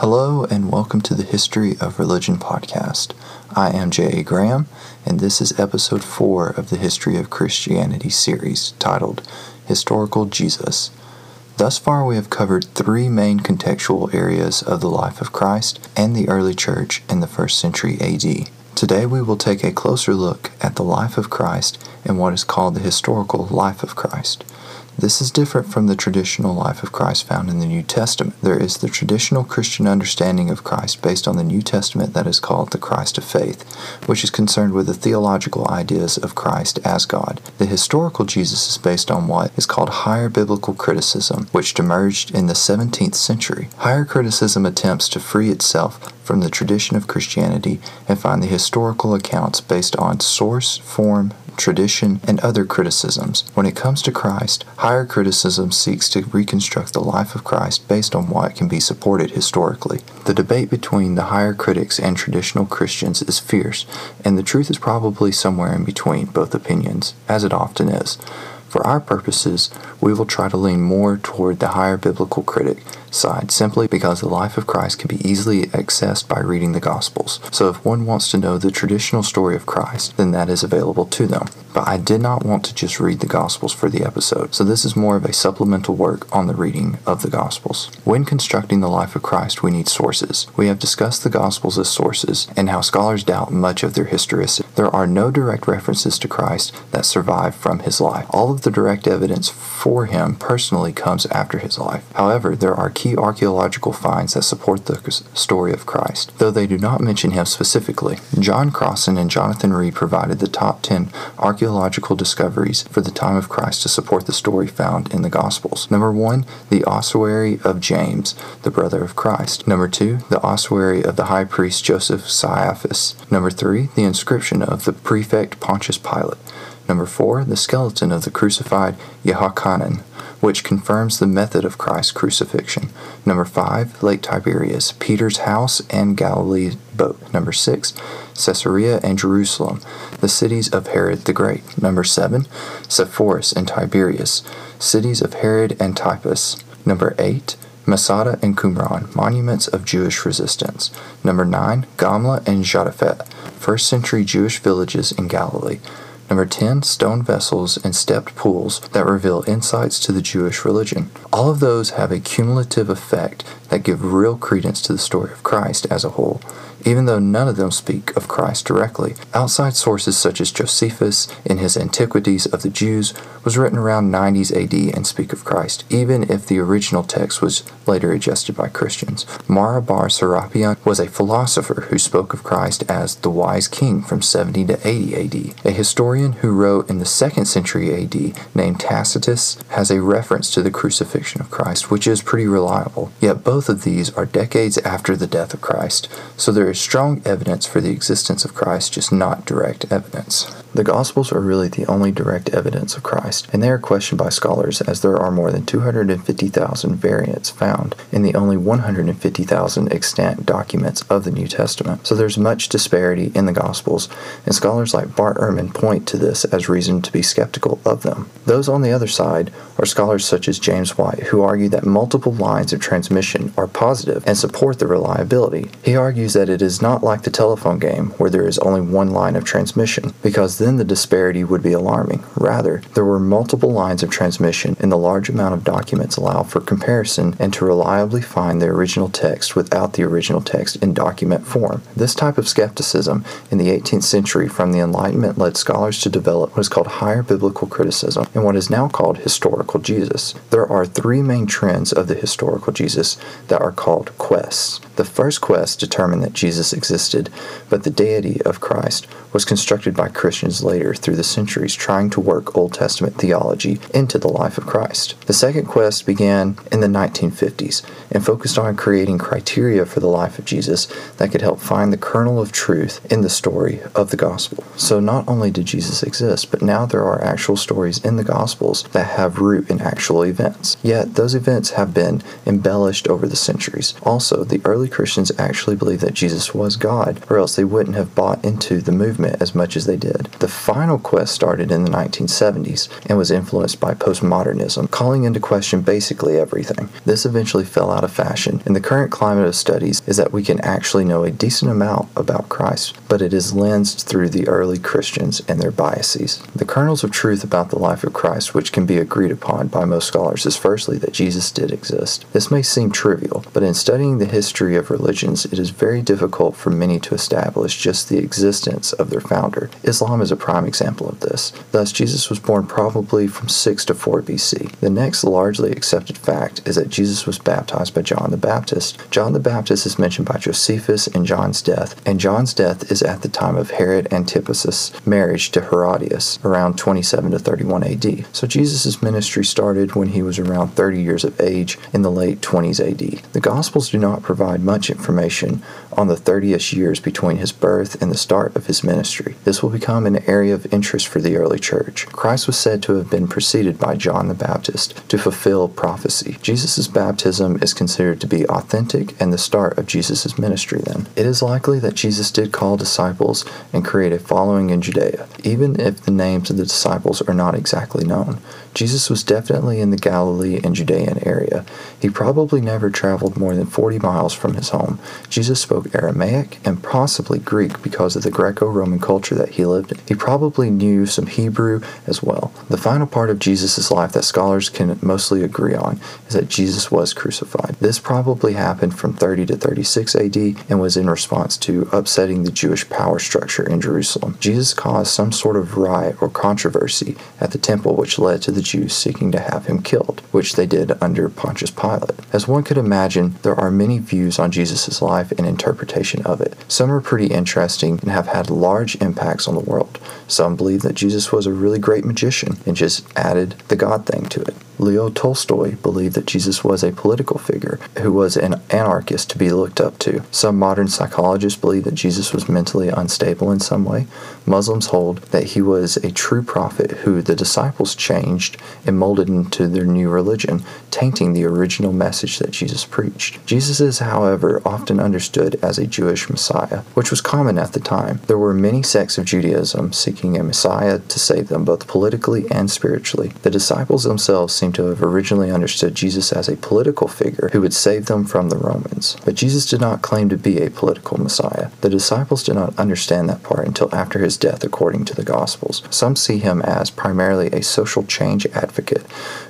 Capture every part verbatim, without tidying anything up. Hello and welcome to the History of Religion podcast. I am J A. Graham, and this is episode four of the History of Christianity series, titled Historical Jesus. Thus far we have covered three main contextual areas of the life of Christ and the early church in the first century A D. Today we will take a closer look at the life of Christ and what is called the historical life of Christ. This is different from the traditional life of Christ found in the New Testament. There is the traditional Christian understanding of Christ based on the New Testament that is called the Christ of faith, which is concerned with the theological ideas of Christ as God. The historical Jesus is based on what is called higher biblical criticism, which emerged in the seventeenth century. Higher criticism attempts to free itself from the tradition of Christianity and find the historical accounts based on source, form, tradition, and other criticisms. When it comes to Christ, higher criticism seeks to reconstruct the life of Christ based on what can be supported historically. The debate between the higher critics and traditional Christians is fierce, and the truth is probably somewhere in between both opinions, as it often is. For our purposes, we will try to lean more toward the higher biblical critic side simply because the life of Christ can be easily accessed by reading the Gospels. So if one wants to know the traditional story of Christ, then that is available to them. But I did not want to just read the Gospels for the episode, so this is more of a supplemental work on the reading of the Gospels. When constructing the life of Christ, we need sources. We have discussed the Gospels as sources and how scholars doubt much of their historicity. There are no direct references to Christ that survive from his life. All of the direct evidence for him personally comes after his life. However, there are key archaeological finds that support the story of Christ, though they do not mention him specifically. John Crossan and Jonathan Reed provided the top ten archaeological discoveries for the time of Christ to support the story found in the Gospels. Number one, the ossuary of James, the brother of Christ. Number two, the ossuary of the high priest Joseph Caiaphas. Number three, the inscription of the prefect Pontius Pilate. Number four, the skeleton of the crucified Yehokhanan, which confirms the method of Christ's crucifixion. Number five, Lake Tiberias, Peter's house and Galilee's boat. Number six, Caesarea and Jerusalem, the cities of Herod the Great. Number seven, Sepphoris and Tiberias, cities of Herod Antipas. Number eight, Masada and Qumran, monuments of Jewish resistance. Number nine, Gamla and Jotaphat, first century Jewish villages in Galilee. Number ten, stone vessels and stepped pools that reveal insights to the Jewish religion. All of those have a cumulative effect that give real credence to the story of Christ as a whole, even though none of them speak of Christ directly. Outside sources such as Josephus in his Antiquities of the Jews was written around nineties A D and speak of Christ, even if the original text was later adjusted by Christians. Mara Bar Serapion was a philosopher who spoke of Christ as the wise king from seventy to eighty A D. A historian who wrote in the second century A D named Tacitus has a reference to the crucifixion of Christ, which is pretty reliable, yet both of these are decades after the death of Christ, so there is strong evidence for the existence of Christ, just not direct evidence. The Gospels are really the only direct evidence of Christ, and they are questioned by scholars as there are more than two hundred fifty thousand variants found in the only one hundred fifty thousand extant documents of the New Testament. So there's much disparity in the Gospels, and scholars like Bart Ehrman point to this as reason to be skeptical of them. Those on the other side are scholars such as James White, who argue that multiple lines of transmission are positive and support the reliability. He argues that it is not like the telephone game, where there is only one line of transmission, because then the disparity would be alarming. Rather, there were multiple lines of transmission, and the large amount of documents allow for comparison and to reliably find the original text without the original text in document form. This type of skepticism in the eighteenth century from the Enlightenment led scholars to develop what is called higher biblical criticism and what is now called historical Jesus. There are three main trends of the historical Jesus that are called quests. The first quest determined that Jesus existed, but the deity of Christ was constructed by Christians later through the centuries trying to work Old Testament theology into the life of Christ. The second quest began in the nineteen fifties and focused on creating criteria for the life of Jesus that could help find the kernel of truth in the story of the gospel. So not only did Jesus exist, but now there are actual stories in the gospels that have root in actual events. Yet those events have been embellished over the centuries. Also, the early Christians actually believed that Jesus was God, or else they wouldn't have bought into the movement as much as they did. The final quest started in the nineteen seventies and was influenced by postmodernism, calling into question basically everything. This eventually fell out of fashion, and the current climate of studies is that we can actually know a decent amount about Christ, but it is lensed through the early Christians and their biases. The kernels of truth about the life of Christ which can be agreed upon by most scholars is firstly that Jesus did exist. This may seem trivial, but in studying the history of religions, it is very difficult for many to establish just the existence of their founder. Islam is a prime example of this. Thus, Jesus was born probably from six to four B C. The next largely accepted fact is that Jesus was baptized by John the Baptist. John the Baptist is mentioned by Josephus in John's death, and John's death is at the time of Herod Antipas' marriage to Herodias, around twenty-seven to thirty-one A D. So Jesus' ministry started when he was around thirty years of age in the late twenties A D. The Gospels do not provide much information on the thirty-ish years between his birth and the start of his ministry. This will become an area of interest for the early church. Christ was said to have been preceded by John the Baptist to fulfill prophecy. Jesus' baptism is considered to be authentic and the start of Jesus' ministry then. It is likely that Jesus did call disciples and create a following in Judea, even if the names of the disciples are not exactly known. Jesus was definitely in the Galilee and Judean area. He probably never traveled more than forty miles from his home. Jesus spoke Aramaic and possibly Greek because of the Greco-Roman culture that he lived in. He probably knew some Hebrew as well. The final part of Jesus' life that scholars can mostly agree on is that Jesus was crucified. This probably happened from thirty to thirty-six A D and was in response to upsetting the Jewish power structure in Jerusalem. Jesus caused some sort of riot or controversy at the temple, which led to the Jews seeking to have him killed, which they did under Pontius Pilate. As one could imagine, there are many views on Jesus' life and interpretation of it. Some are pretty interesting and have had large impacts on the world. Some believe that Jesus was a really great magician and just added the God thing to it. Leo Tolstoy believed that Jesus was a political figure who was an anarchist to be looked up to. Some modern psychologists believe that Jesus was mentally unstable in some way. Muslims hold that he was a true prophet who the disciples changed and molded into their new religion, tainting the original message that Jesus preached. Jesus is, however, often understood as a Jewish Messiah, which was common at the time. There were many sects of Judaism seeking a Messiah to save them both politically and spiritually. The disciples themselves seem to have originally understood Jesus as a political figure who would save them from the Romans. But Jesus did not claim to be a political Messiah. The disciples did not understand that part until after his death, according to the Gospels. Some see him as primarily a social change advocate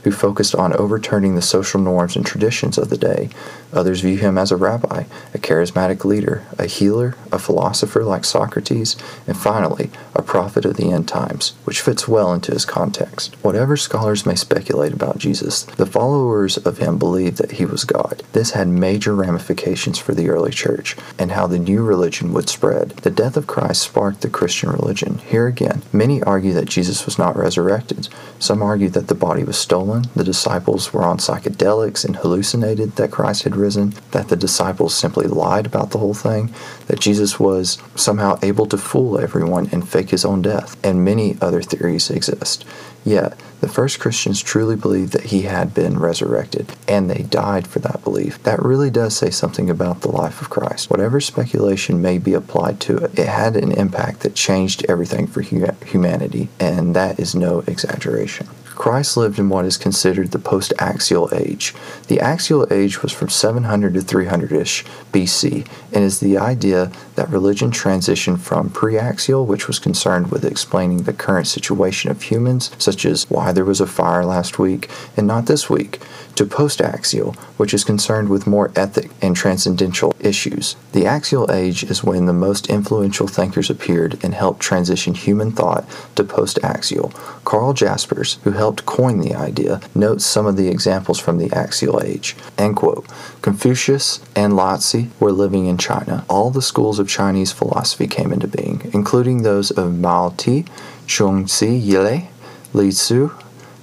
who focused on overturning the social norms and traditions of the day. Others view him as a rabbi, a charismatic leader, a healer, a philosopher like Socrates, and finally, a prophet of the end times, which fits well into his context. Whatever scholars may speculate about Jesus, the followers of him believed that he was God. This had major ramifications for the early church and how the new religion would spread. The death of Christ sparked the Christian religion. Here again, many argue that Jesus was not resurrected. Some argue that the body was stolen, the disciples were on psychedelics and hallucinated that Christ had risen, that the disciples simply lied about the whole thing, that Jesus was somehow able to fool everyone and fake his own death, and many other theories exist. Yet, the first Christians truly believed that he had been resurrected, and they died for that belief. That really does say something about the life of Christ. Whatever speculation may be applied to it, it had an impact that changed everything for humanity, and that is no exaggeration. Christ lived in what is considered the post-axial age. The axial age was from seven hundred to three hundred-ish B C and is the idea that religion transitioned from pre-axial, which was concerned with explaining the current situation of humans, such as why there was a fire last week and not this week, to post-axial, which is concerned with more ethic and transcendential issues. The axial age is when the most influential thinkers appeared and helped transition human thought to post-axial. Carl Jaspers, who helped coined the idea, notes some of the examples from the axial age, and quote, Confucius and Laozi were living in China. All the schools of Chinese philosophy came into being, including those of Mao Tse, Chuang Tzu, Yile, Li Tzu,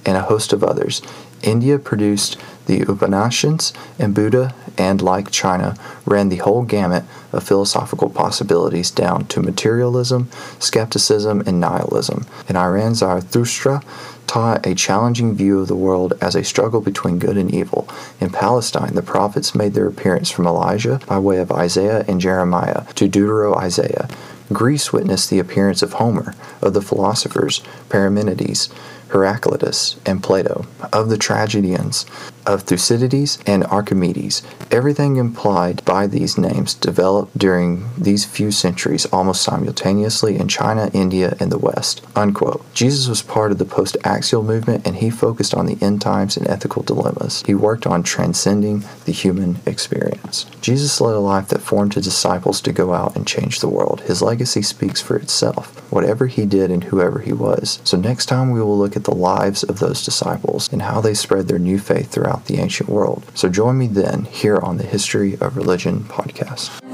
and a host of others. India produced the Upanishads, and Buddha, and like China, ran the whole gamut of philosophical possibilities down to materialism, skepticism, and nihilism. In Iran, Zarathustra taught a challenging view of the world as a struggle between good and evil. In Palestine, the prophets made their appearance from Elijah by way of Isaiah and Jeremiah to Deutero-Isaiah. Greece witnessed the appearance of Homer, of the philosophers Parmenides, Heraclitus, and Plato, of the tragedians, of Thucydides and Archimedes. Everything implied by these names developed during these few centuries almost simultaneously in China, India, and the West." Unquote. Jesus was part of the post-axial movement, and he focused on the end times and ethical dilemmas. He worked on transcending the human experience. Jesus led a life that formed his disciples to go out and change the world. His legacy speaks for itself, whatever he did and whoever he was. So next time we will look at the lives of those disciples and how they spread their new faith throughout the ancient world. So join me then here on the History of Religion podcast.